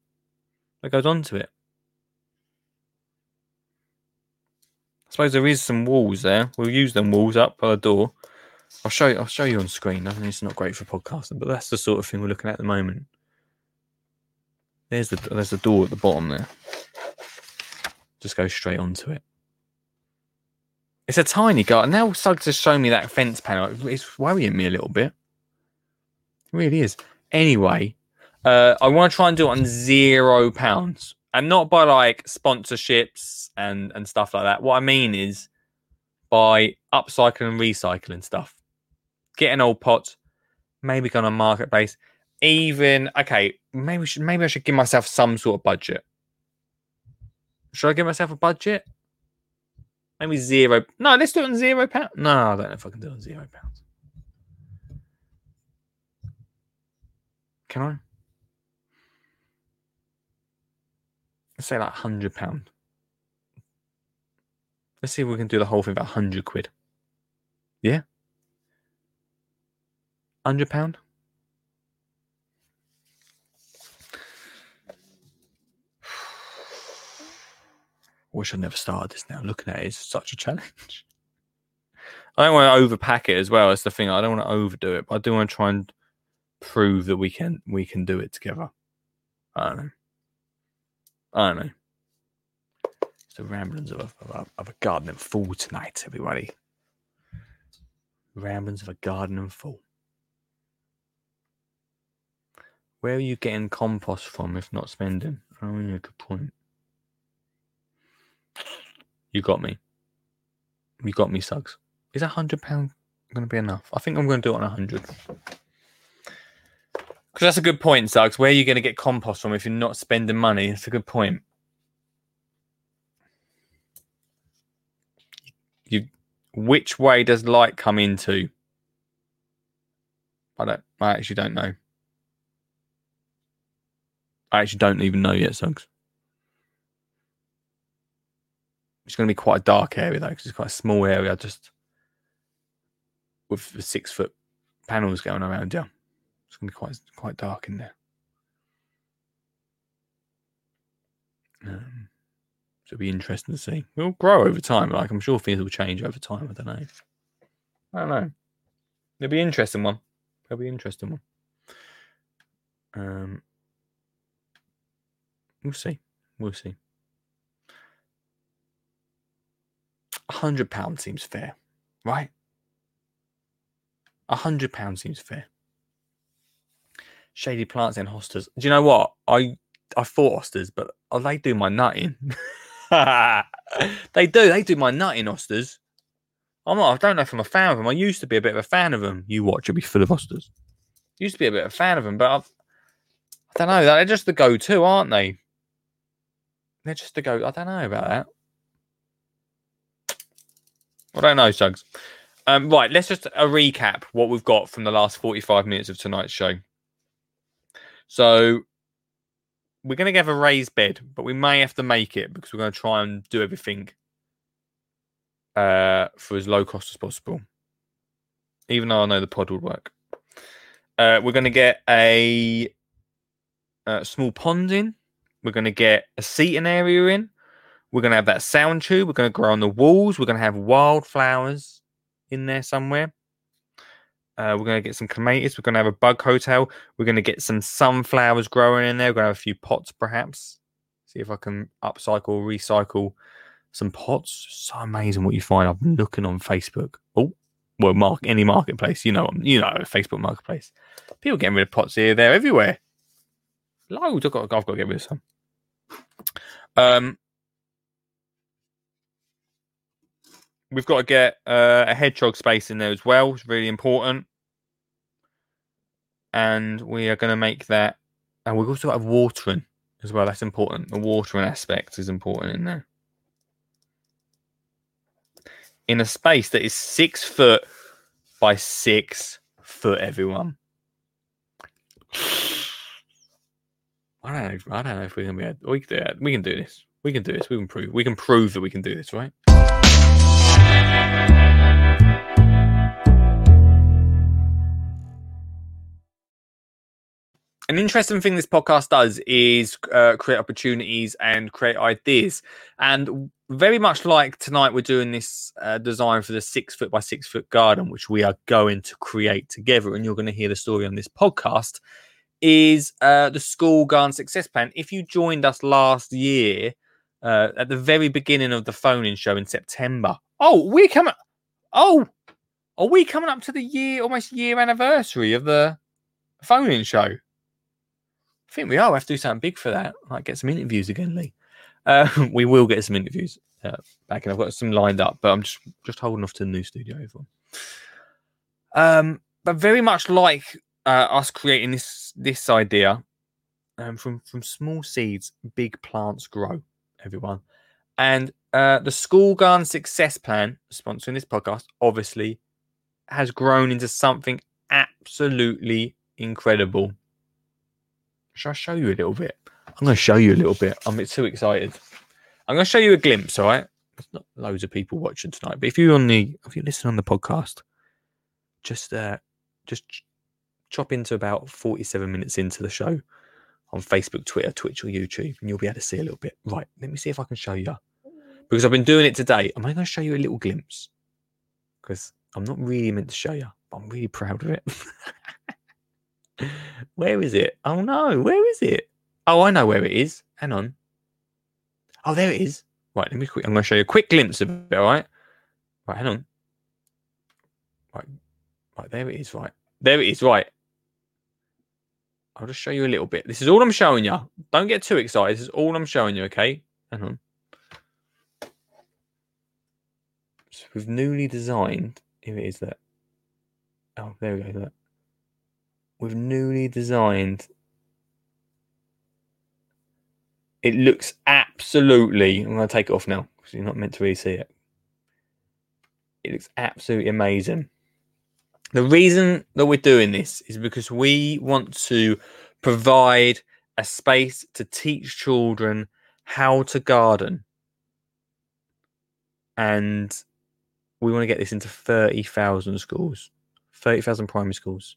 that goes onto it. I suppose there is some walls there. We'll use them walls up by the door. I'll show you. I'll show you on screen. I think it's not great for podcasting, but that's the sort of thing we're looking at at the moment. There's the there's the door at the bottom there. Just go straight onto it. It's a tiny garden. Now Suggs has shown me that fence panel. It's worrying me a little bit. It really is. Anyway, uh, I want to try and do it on zero pounds and not by like sponsorships and, and stuff like that. What I mean is by upcycling and recycling stuff. Get an old pot, maybe go on a marketplace. Even, okay, maybe, should, maybe I should give myself some sort of budget. Should I give myself a budget? Maybe zero. No, let's do it on zero pounds. No, I don't know if I can do it on zero pounds. Can I? Let's say like one hundred pounds. Let's see if we can do the whole thing about one hundred quid. Yeah? one hundred pounds? Wish I'd never started this now. Looking at it, it's such a challenge. I don't want to overpack it as well. That's the thing. I don't want to overdo it, but I do want to try and prove that we can we can do it together. I don't know. I don't know. It's the ramblings of a, of a, of a garden and fall tonight, everybody. Ramblings of a garden and fall. Where are you getting compost from if not spending? Oh, yeah, good point. You got me. You got me, Suggs. Is a hundred pound going to be enough? I think I'm going to do it on a hundred. Because that's a good point, Suggs. Where are you going to get compost from if you're not spending money? That's a good point. You, which way does light come into? I don't. I actually don't know. I actually don't even know yet, Suggs. It's going to be quite a dark area though, because it's quite a small area, just with the six foot panels going around. Yeah. It's going to be quite quite dark in there. Um, so it'll be interesting to see. We'll grow over time. Like I'm sure things will change over time. I don't know. I don't know. It'll be an interesting one. It'll be an interesting one. Um, we'll see. We'll see. A hundred pounds seems fair, right? A hundred pounds seems fair. Shady plants and hostas. Do you know what? I I thought hostas, but oh, they do my nutting. they do. They do my nutting, hostas. I'm not, I don't know if I'm a fan of them. I used to be a bit of a fan of them. You watch, you'll be full of hostas. Used to be a bit of a fan of them, but I've, I don't know. They're just the go-to, aren't they? They're just the go. I don't know about that. I don't know, Suggs. Um, right, let's just a recap what we've got from the last forty-five minutes of tonight's show. So we're going to have a raised bed, but we may have to make it because we're going to try and do everything uh, for as low cost as possible, even though I know the pod will work. Uh, we're going to get a, a small pond in We're going to get a seating area in. We're going to have that sound tube. We're going to grow on the walls. We're going to have wildflowers in there somewhere. Uh, we're going to get some clematis. We're going to have a bug hotel. We're going to get some sunflowers growing in there. We're going to have a few pots, perhaps. See if I can upcycle, recycle some pots. So amazing what you find. I've been looking on Facebook. Oh, well, mark any marketplace. You know, you know, Facebook marketplace. People getting rid of pots here, there, everywhere. Loads. I've got, I've got to get rid of some. Um, We've got to get uh, a hedgehog space in there as well. It's really important. And we are going to make that. And we've also got watering as well. That's important. The watering aspect is important in there. In a space that is six foot by six foot, everyone. I don't know if, I don't know if we're going to be able, we can do that. We can do this. We can do this. We can prove. We can prove that we can do this, right? An interesting thing this podcast does is uh, create opportunities and create ideas. And very much like tonight, we're doing this uh, design for the six foot by six foot garden, which we are going to create together. And you're going to hear the story on this podcast is uh, the School Garden Success Plan. If you joined us last year uh, at the very beginning of the phone-in show in September, oh, we're coming. Oh, are we coming up to the year, almost year anniversary of the phone-in show? I think we are. We have to do something big for that. Like get some interviews again, Lee. Uh, we will get some interviews uh, back, and I've got some lined up, but I'm just, just holding off to the new studio. Um, but very much like uh, us creating this this idea, um, from from small seeds, big plants grow. Everyone, and uh, the School Garden Success Plan, sponsoring this podcast, obviously has grown into something absolutely incredible. Shall I show you a little bit? I'm going to show you a little bit. I'm too excited. I'm going to show you a glimpse, all right? There's not loads of people watching tonight, but if you're on the, if you listen on the podcast, just uh, just chop into about forty-seven minutes into the show on Facebook, Twitter, Twitch, or YouTube, and you'll be able to see a little bit. Right, let me see if I can show you, because I've been doing it today. I'm only going to show you a little glimpse because I'm not really meant to show you, but I'm really proud of it. Where is it? Oh no, where is it? Oh, I know where it is. Hang on. Oh, there it is. Right, let me quick. I'm going to show you a quick glimpse of it. All right. Right, hang on. Right, right, there it is. Right, there it is. Right. I'll just show you a little bit. This is all I'm showing you. Don't get too excited. This is all I'm showing you. Okay. Hang on. So we've newly designed. Here it is. That. Oh, there we go. Look. We've newly designed. It looks absolutely. I'm going to take it off now because you're not meant to really see it. It looks absolutely amazing. The reason that we're doing this is because we want to provide a space to teach children how to garden. And we want to get this into thirty thousand schools, thirty thousand primary schools.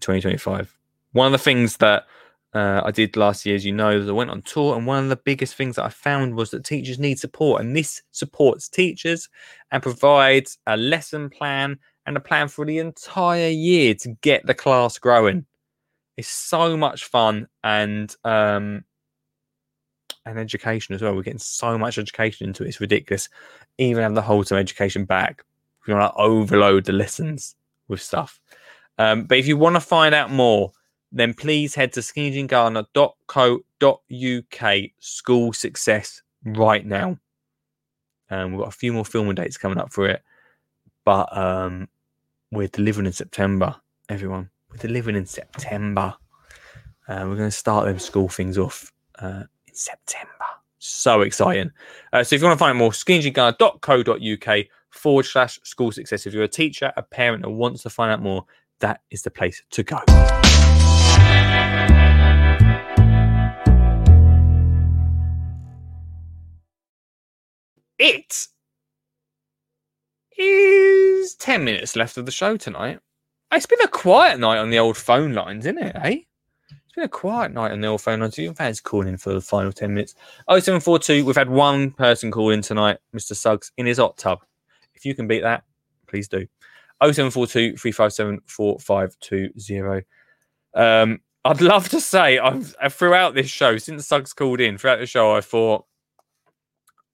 twenty twenty-five. One of the things that uh, I did last year, as you know, is I went on tour, and one of the biggest things that I found was that teachers need support, and this supports teachers and provides a lesson plan and a plan for the entire year to get the class growing. It's so much fun, and um, and education as well. We're getting so much education into it. It's ridiculous. Even having the whole time education back, we want to overload the lessons with stuff. Um, but if you want to find out more, then please head to skinny jean gunner dot co dot uk School Success right now. Um, we've got a few more filming dates coming up for it. But um, we're delivering in September, everyone. We're delivering in September. Uh, we're going to start them school things off uh, in September. So exciting. Uh, so if you want to find more, skinny jean gunner dot co dot uk forward slash school success. If you're a teacher, a parent, or wants to find out more, that is the place to go. It is ten minutes left of the show tonight. It's been a quiet night on the old phone lines, isn't it, eh? It's been a quiet night on the old phone. I do. I've had his call in for the final ten minutes. oh seven four two. We've had one person call in tonight, Mister Suggs, in his hot tub. If you can beat that, please do. oh seven four two, three five seven, four five two zero. Um, I'd love to say, I've throughout this show, since Suggs called in, throughout the show, I thought,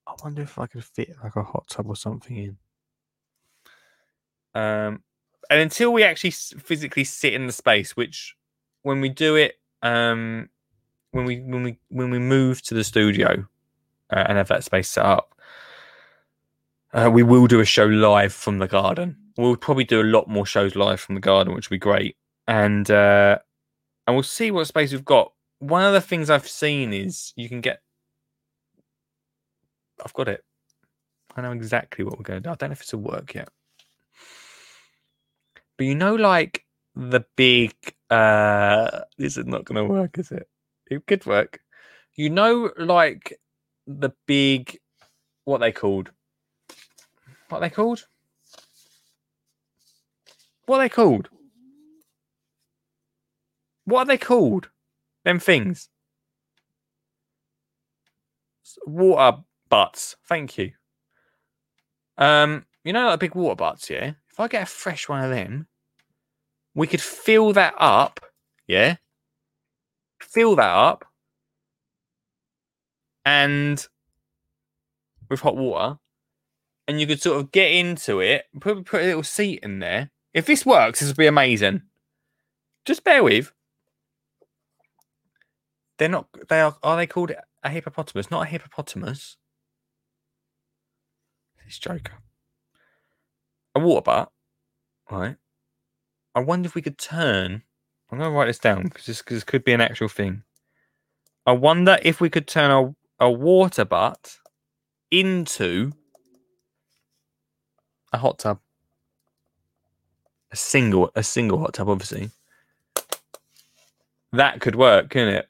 I wonder if I could fit like a hot tub or something in. Um, and until we actually physically sit in the space, which when we do it, um, when we when we when we move to the studio uh, and have that space set up, uh, we will do a show live from the garden. We'll probably do a lot more shows live from the garden, which will be great. And uh, and we'll see what space we've got. One of the things I've seen is you can get. I've got it. I know exactly what we're going to do. I don't know if it's a work yet. But you know, like the big, uh, this is not going to work, is it? It could work. You know, like the big, what they called? What they called? What are they called? What are they called? Them things. Water butts. Thank you. Um, you know, like big water butts, yeah? If I get a fresh one of them, we could fill that up, yeah? Fill that up. And with hot water. And you could sort of get into it, put, put a little seat in there. If this works, this will be amazing. Just bear with. They're not, they are, are they called a hippopotamus? Not a hippopotamus. This joker. A water butt, right? I wonder if we could turn. I'm going to write this down because this, this could be an actual thing. I wonder if we could turn a, a water butt into a hot tub. A single, a single hot tub, obviously. That could work, couldn't it?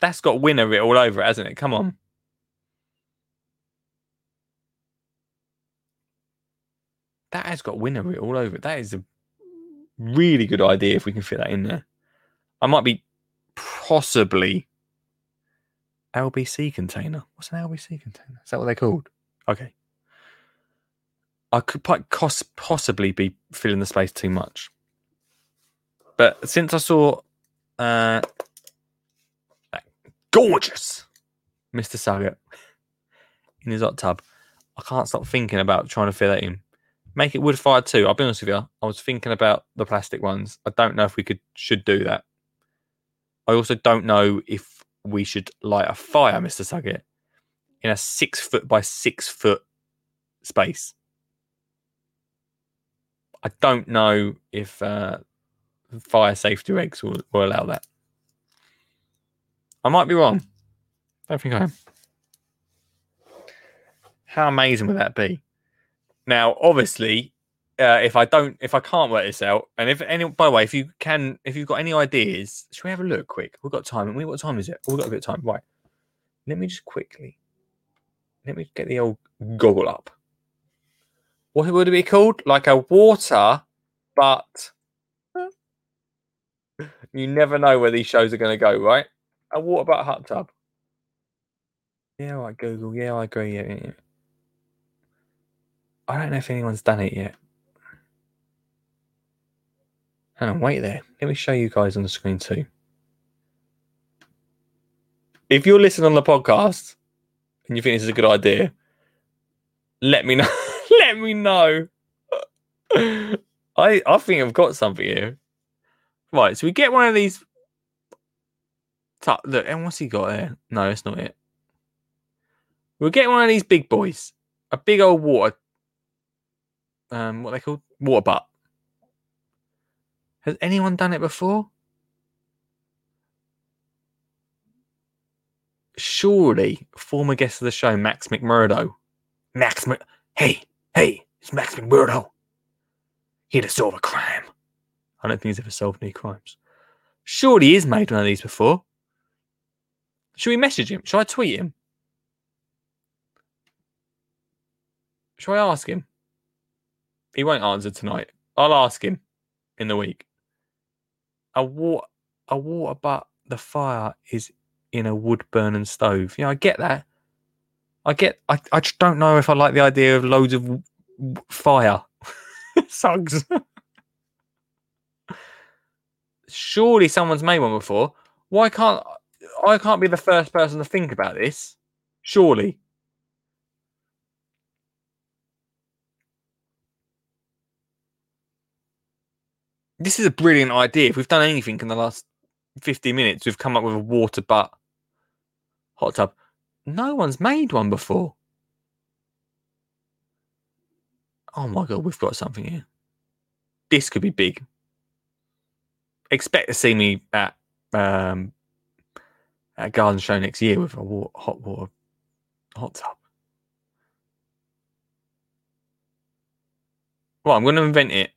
That's got winner writ all over it, hasn't it? Come on. That has got winner writ all over it. That is a really good idea if we can fit that in there. I might be possibly L B C container. What's an L B C container? Is that what they're called? Okay. I could quite cost possibly be filling the space too much. But since I saw uh, that gorgeous Mister Suggat in his hot tub, I can't stop thinking about trying to fill that in. Make it wood fired too. I'll be honest with you. I was thinking about the plastic ones. I don't know if we could should do that. I also don't know if we should light a fire, Mister Suggat, in a six foot by six foot space. I don't know if uh, fire safety regs will, will allow that. I might be wrong. I don't think I am. How amazing would that be? Now, obviously, uh, if I don't, if I can't work this out, and if any, by the way, if you can, if you've got any ideas, should we have a look quick? We've got time, haven't we? What time is it? Oh, we've got a bit of time, right? Let me just quickly, let me get the old goggle up. What would it be called? Like a water, but you never know where these shows are going to go, right? A water butt hot tub. Yeah, all right, Google. Yeah, I agree. Yeah, yeah. I don't know if anyone's done it yet. Hang on, wait there. Let me show you guys on the screen too. If you're listening on the podcast and you think this is a good idea, let me know. Let me know. I I think I've got something here. Right, so we get one of these. Look, and what's he got there? No, it's not it. We'll get one of these big boys. A big old water. Um, what are they called? Water butt. Has anyone done it before? Surely, former guest of the show, Max McMurdo. Max Mc. Hey. Hey, it's Max McMurdo. Here to solve a crime. I don't think he's ever solved any crimes. Surely he's made one of these before. Should we message him? Should I tweet him? Should I ask him? He won't answer tonight. I'll ask him in the week. a water, a water butt, the fire is in a wood burning stove. You know, I get that. I get, I, I just don't know if I like the idea of loads of w- w- fire. Suggs. Surely someone's made one before. Why can't, I can't be the first person to think about this. Surely. This is a brilliant idea. If we've done anything in the last fifty minutes, we've come up with a water butt hot tub. No one's made one before. Oh my God, we've got something here. This could be big. Expect to see me at um, at a garden show next year with a water, hot water hot tub. Well, I'm going to invent it.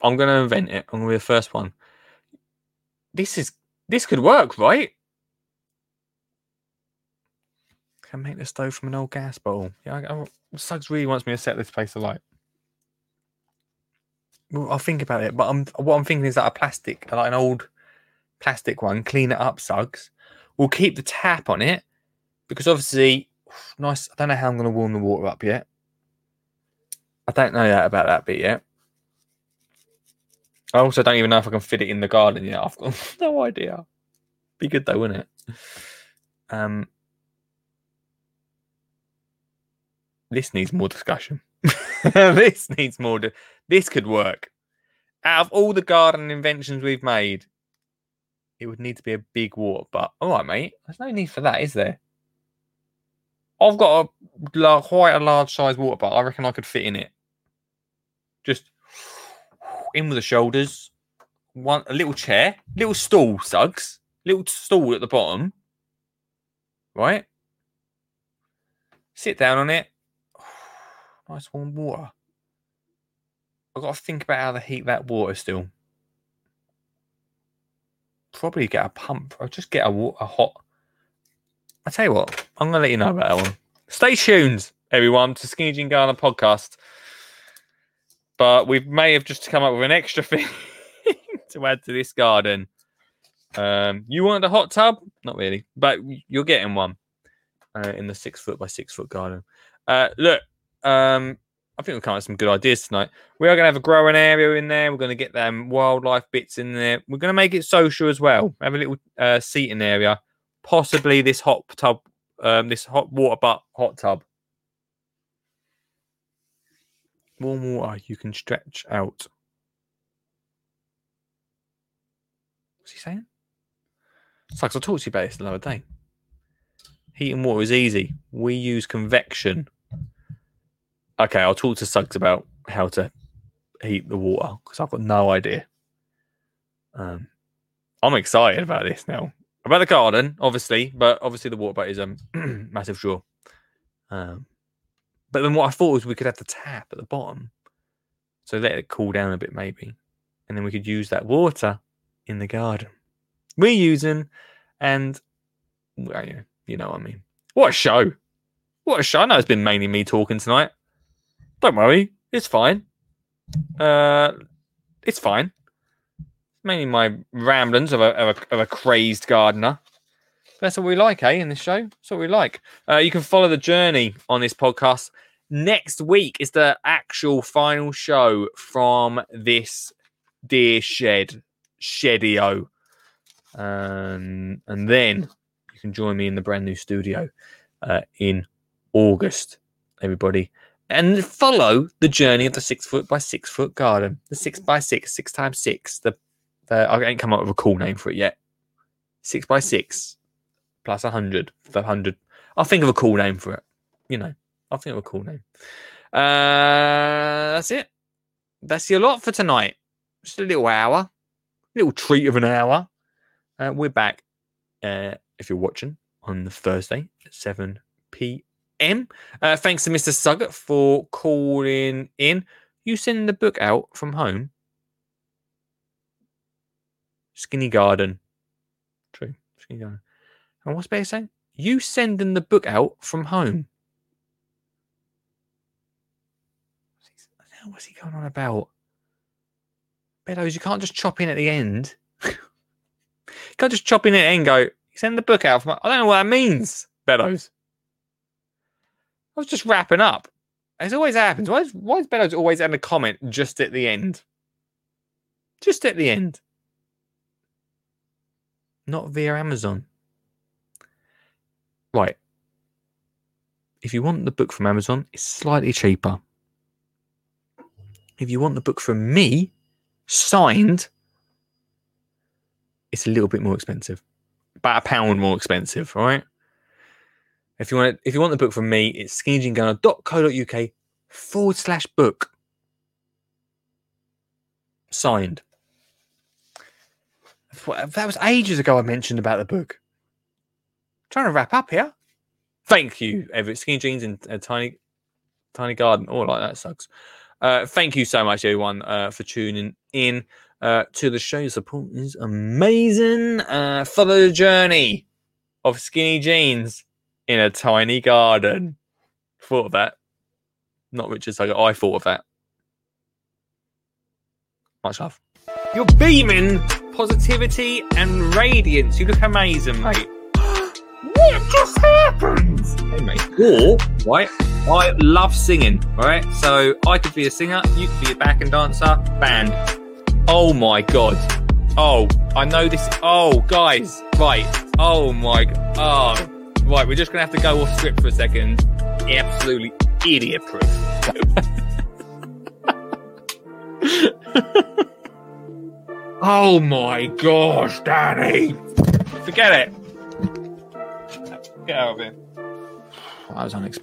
I'm going to invent it. I'm going to be the first one. This is this could work, right? Can make the stove from an old gas bottle. Yeah, I, I, Suggs really wants me to set this place alight. Well, I'll think about it, but I'm what I'm thinking is that a plastic, like an old plastic one, clean it up, Suggs. We'll keep the tap on it because obviously, nice. I don't know how I'm going to warm the water up yet. I don't know that about that bit yet. I also don't even know if I can fit it in the garden yet. I've got no idea. Be good though, wouldn't it? Um, this needs more discussion. This needs more. Di- this could work. Out of all the garden inventions we've made, it would need to be a big water butt. All right, mate. There's no need for that, is there? I've got a like, quite a large size water butt. I reckon I could fit in it. Just in with the shoulders. One a little chair, little stool, Suggs, little stool at the bottom. Right. Sit down on it. Nice warm water. I've got to think about how to heat that water still. Probably get a pump. I'll just get a, water, a hot... I tell you what, I'm going to let you know about that one. Stay tuned, everyone, to Skinny Jean Gunner podcast. But we may have just come up with an extra thing to add to this garden. Um, you want a hot tub? Not really. But you're getting one uh, in the six foot by six foot garden. Uh, look. Um, I think we've come up with some good ideas tonight. We are going to have a growing area in there. We're going to get them wildlife bits in there. We're going to make it social as well. Have a little uh, seating area. Possibly this hot tub, um, this hot water butt hot tub. Warm water, you can stretch out. What's he saying? Suggs, I talked to you about this the other day. Heating water is easy. We use convection. Okay, I'll talk to Suggs about how to heat the water because I've got no idea. Um, I'm excited about this now. About the garden, obviously, but obviously the water butt is a massive draw. Um, but then what I thought was we could have the tap at the bottom. So let it cool down a bit maybe. And then we could use that water in the garden. We're using, and well, you know, you know what I mean. What a show. What a show. I know it's been mainly me talking tonight. Don't worry, it's fine. Uh, it's fine. Mainly my ramblings of a, of a of a crazed gardener. That's what we like, eh? In this show, that's what we like. Uh, you can follow the journey on this podcast. Next week is the actual final show from this Deer Shed Shedio, um, and then you can join me in the brand new studio uh, in August, everybody. And follow the journey of the six foot by six foot garden, the six by six, six times six. The, the I ain't come up with a cool name for it yet. Six by six plus a hundred, the hundred. I'll think of a cool name for it. You know, I'll think of a cool name. Uh, that's it. That's your lot for tonight. Just a little hour, little treat of an hour. Uh, we're back. Uh, if you're watching on the Thursday at seven p.m. M. Uh, thanks to Mister Suggs for calling in. You send the book out from home. Skinny Garden. True. Skinny Garden. And what's better saying? You sending the book out from home. What's he going on about? Beddoes, you can't just chop in at the end. You can't just chop in it and go, send the book out. From, I don't know what that means, Beddoes. I was just wrapping up. As always happens. Why is, why is Beddoes always adding a comment just at the end? Just at the end. Not via Amazon. Right. If you want the book from Amazon, it's slightly cheaper. If you want the book from me, signed, it's a little bit more expensive. About a pound more expensive, all right? If you want it, if you want the book from me, it's skinny gingana dot co dot uk forward slash book. Signed. That was ages ago I mentioned about the book. I'm trying to wrap up here. Thank you, Everett. Skinny Jeans and a Tiny Tiny Garden. Oh, like that sucks. Uh, thank you so much, everyone, uh, for tuning in uh, to the show. Your support is amazing. Uh, follow the journey of Skinny Jeans in a Tiny Garden. Thought of that. Not Richard Sugar. I thought of that. Much love. You're beaming positivity and radiance. You look amazing, mate. What just happened? Hey, mate. Or, right, I love singing, right? So I could be a singer, you could be a backing dancer, band. Oh, my God. Oh, I know this. Oh, guys, right. Oh, my. Oh. Right, we're just going to have to go off script for a second. Absolutely idiot-proof. Oh, my gosh, Danny. Forget it. Get out of here. That was unexpected.